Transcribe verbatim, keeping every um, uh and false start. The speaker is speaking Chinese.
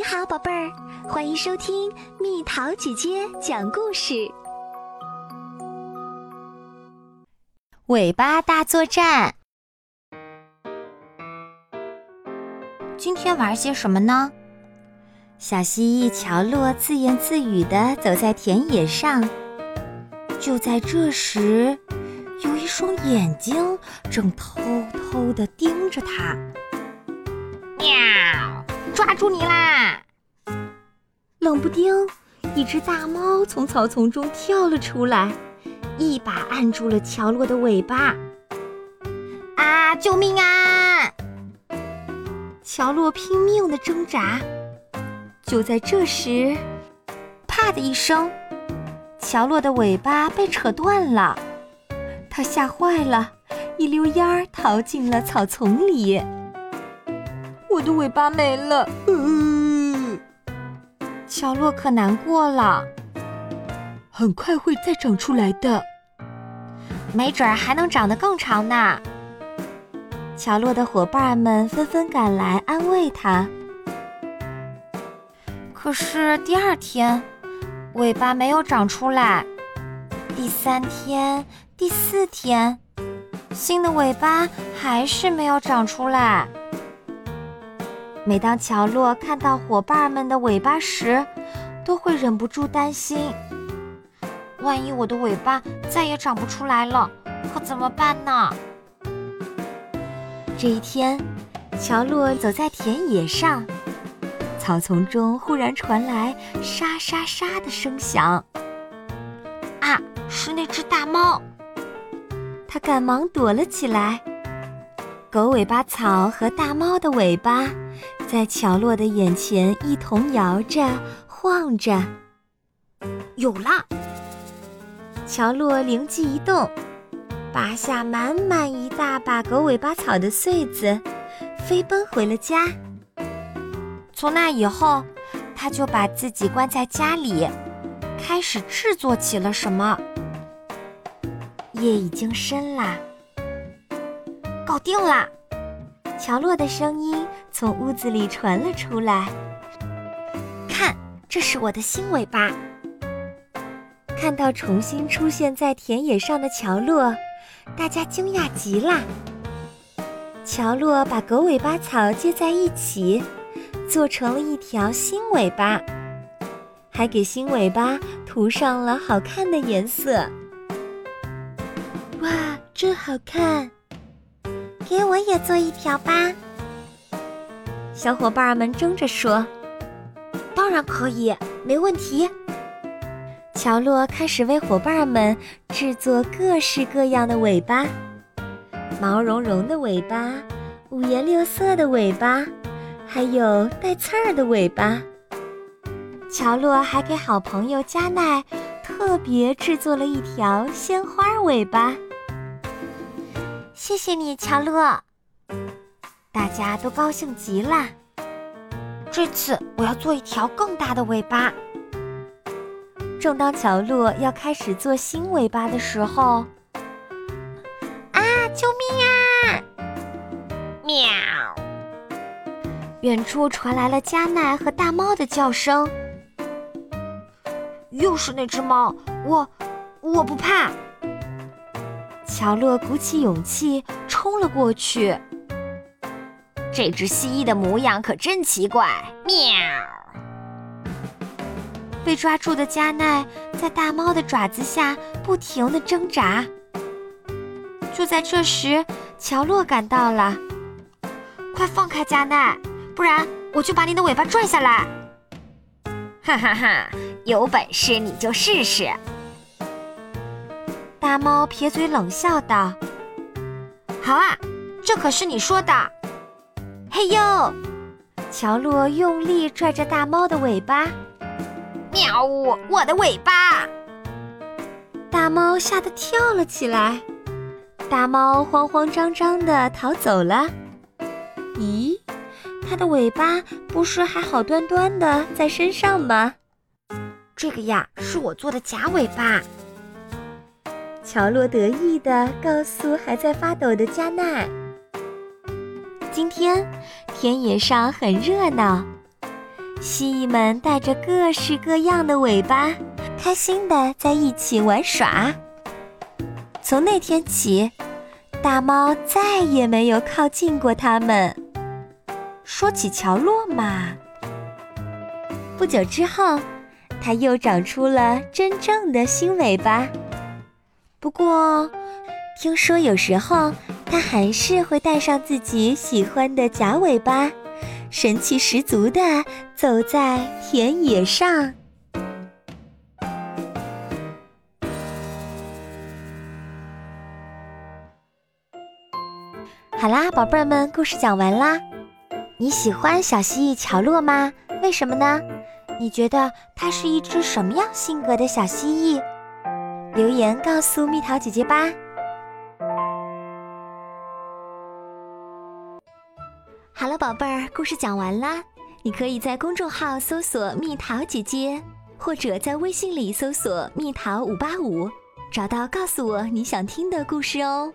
你好，宝贝儿，欢迎收听蜜桃姐姐讲故事。尾巴大作战。今天玩些什么呢？小蜥蜴乔洛自言自语地走在田野上。就在这时，有一双眼睛正偷偷地盯着他。喵，抓住你啦！冷不丁，一只大猫从草丛中跳了出来，一把按住了乔洛的尾巴。啊，救命啊！乔洛拼命地挣扎。就在这时，啪的一声，乔洛的尾巴被扯断了，他吓坏了，一溜烟逃进了草丛里。我的尾巴没了，嗯，乔洛可难过了。很快会再长出来的，没准还能长得更长呢。乔洛的伙伴们纷纷赶来安慰他。可是第二天，尾巴没有长出来。第三天，第四天，新的尾巴还是没有长出来。每当乔洛看到伙伴们的尾巴时，都会忍不住担心：万一我的尾巴再也长不出来了，可怎么办呢？这一天，乔洛走在田野上。草丛中忽然传来沙沙沙的声响。啊，是那只大猫！他赶忙躲了起来。狗尾巴草和大猫的尾巴在乔洛的眼前一同摇着晃着。有啦！乔洛灵机一动，拔下满满一大把狗尾巴草的穗子，飞奔回了家。从那以后，他就把自己关在家里，开始制作起了什么。夜已经深了。搞定了！乔洛的声音从屋子里传了出来。看，这是我的新尾巴。看到重新出现在田野上的乔洛，大家惊讶极了。乔洛把狗尾巴草接在一起，做成了一条新尾巴，还给新尾巴涂上了好看的颜色。哇，真好看！给我也做一条吧。小伙伴们争着说。当然可以，没问题。乔洛开始为伙伴们制作各式各样的尾巴，毛茸茸的尾巴，五颜六色的尾巴，还有带刺儿的尾巴。乔洛还给好朋友加奈特别制作了一条鲜花尾巴。谢谢你，乔洛！大家都高兴极了。这次我要做一条更大的尾巴。正当乔洛要开始做新尾巴的时候，啊，救命啊！喵！远处传来了加奈和大猫的叫声。又是那只猫，我我不怕。乔洛鼓起勇气冲了过去。这只蜥蜴的模样可真奇怪，喵！被抓住的加奈在大猫的爪子下不停地挣扎。就在这时，乔洛赶到了。快放开加奈！不然我就把你的尾巴拽下来。哈哈哈，有本事你就试试。大猫撇嘴冷笑道：好啊，这可是你说的。嘿呦！乔洛用力拽着大猫的尾巴。喵呜，我的尾巴！大猫吓得跳了起来。大猫慌慌张张地逃走了。咦？它的尾巴不是还好端端的在身上吗？这个呀，是我做的假尾巴。乔洛得意地告诉还在发抖的加奈。今天田野上很热闹，蜥蜴们带着各式各样的尾巴，开心地在一起玩耍。从那天起，大猫再也没有靠近过它们。说起乔洛嘛，不久之后，它又长出了真正的新尾巴。不过，听说有时候它还是会带上自己喜欢的假尾巴，神气十足地走在田野上。好啦，宝贝儿们，故事讲完啦。你喜欢小蜥蜴乔洛吗？为什么呢？你觉得它是一只什么样性格的小蜥蜴？留言告诉蜜桃姐姐吧。好了，宝贝儿，故事讲完啦。你可以在公众号搜索蜜桃姐姐，或者在微信里搜索蜜桃五八五，找到告诉我你想听的故事哦。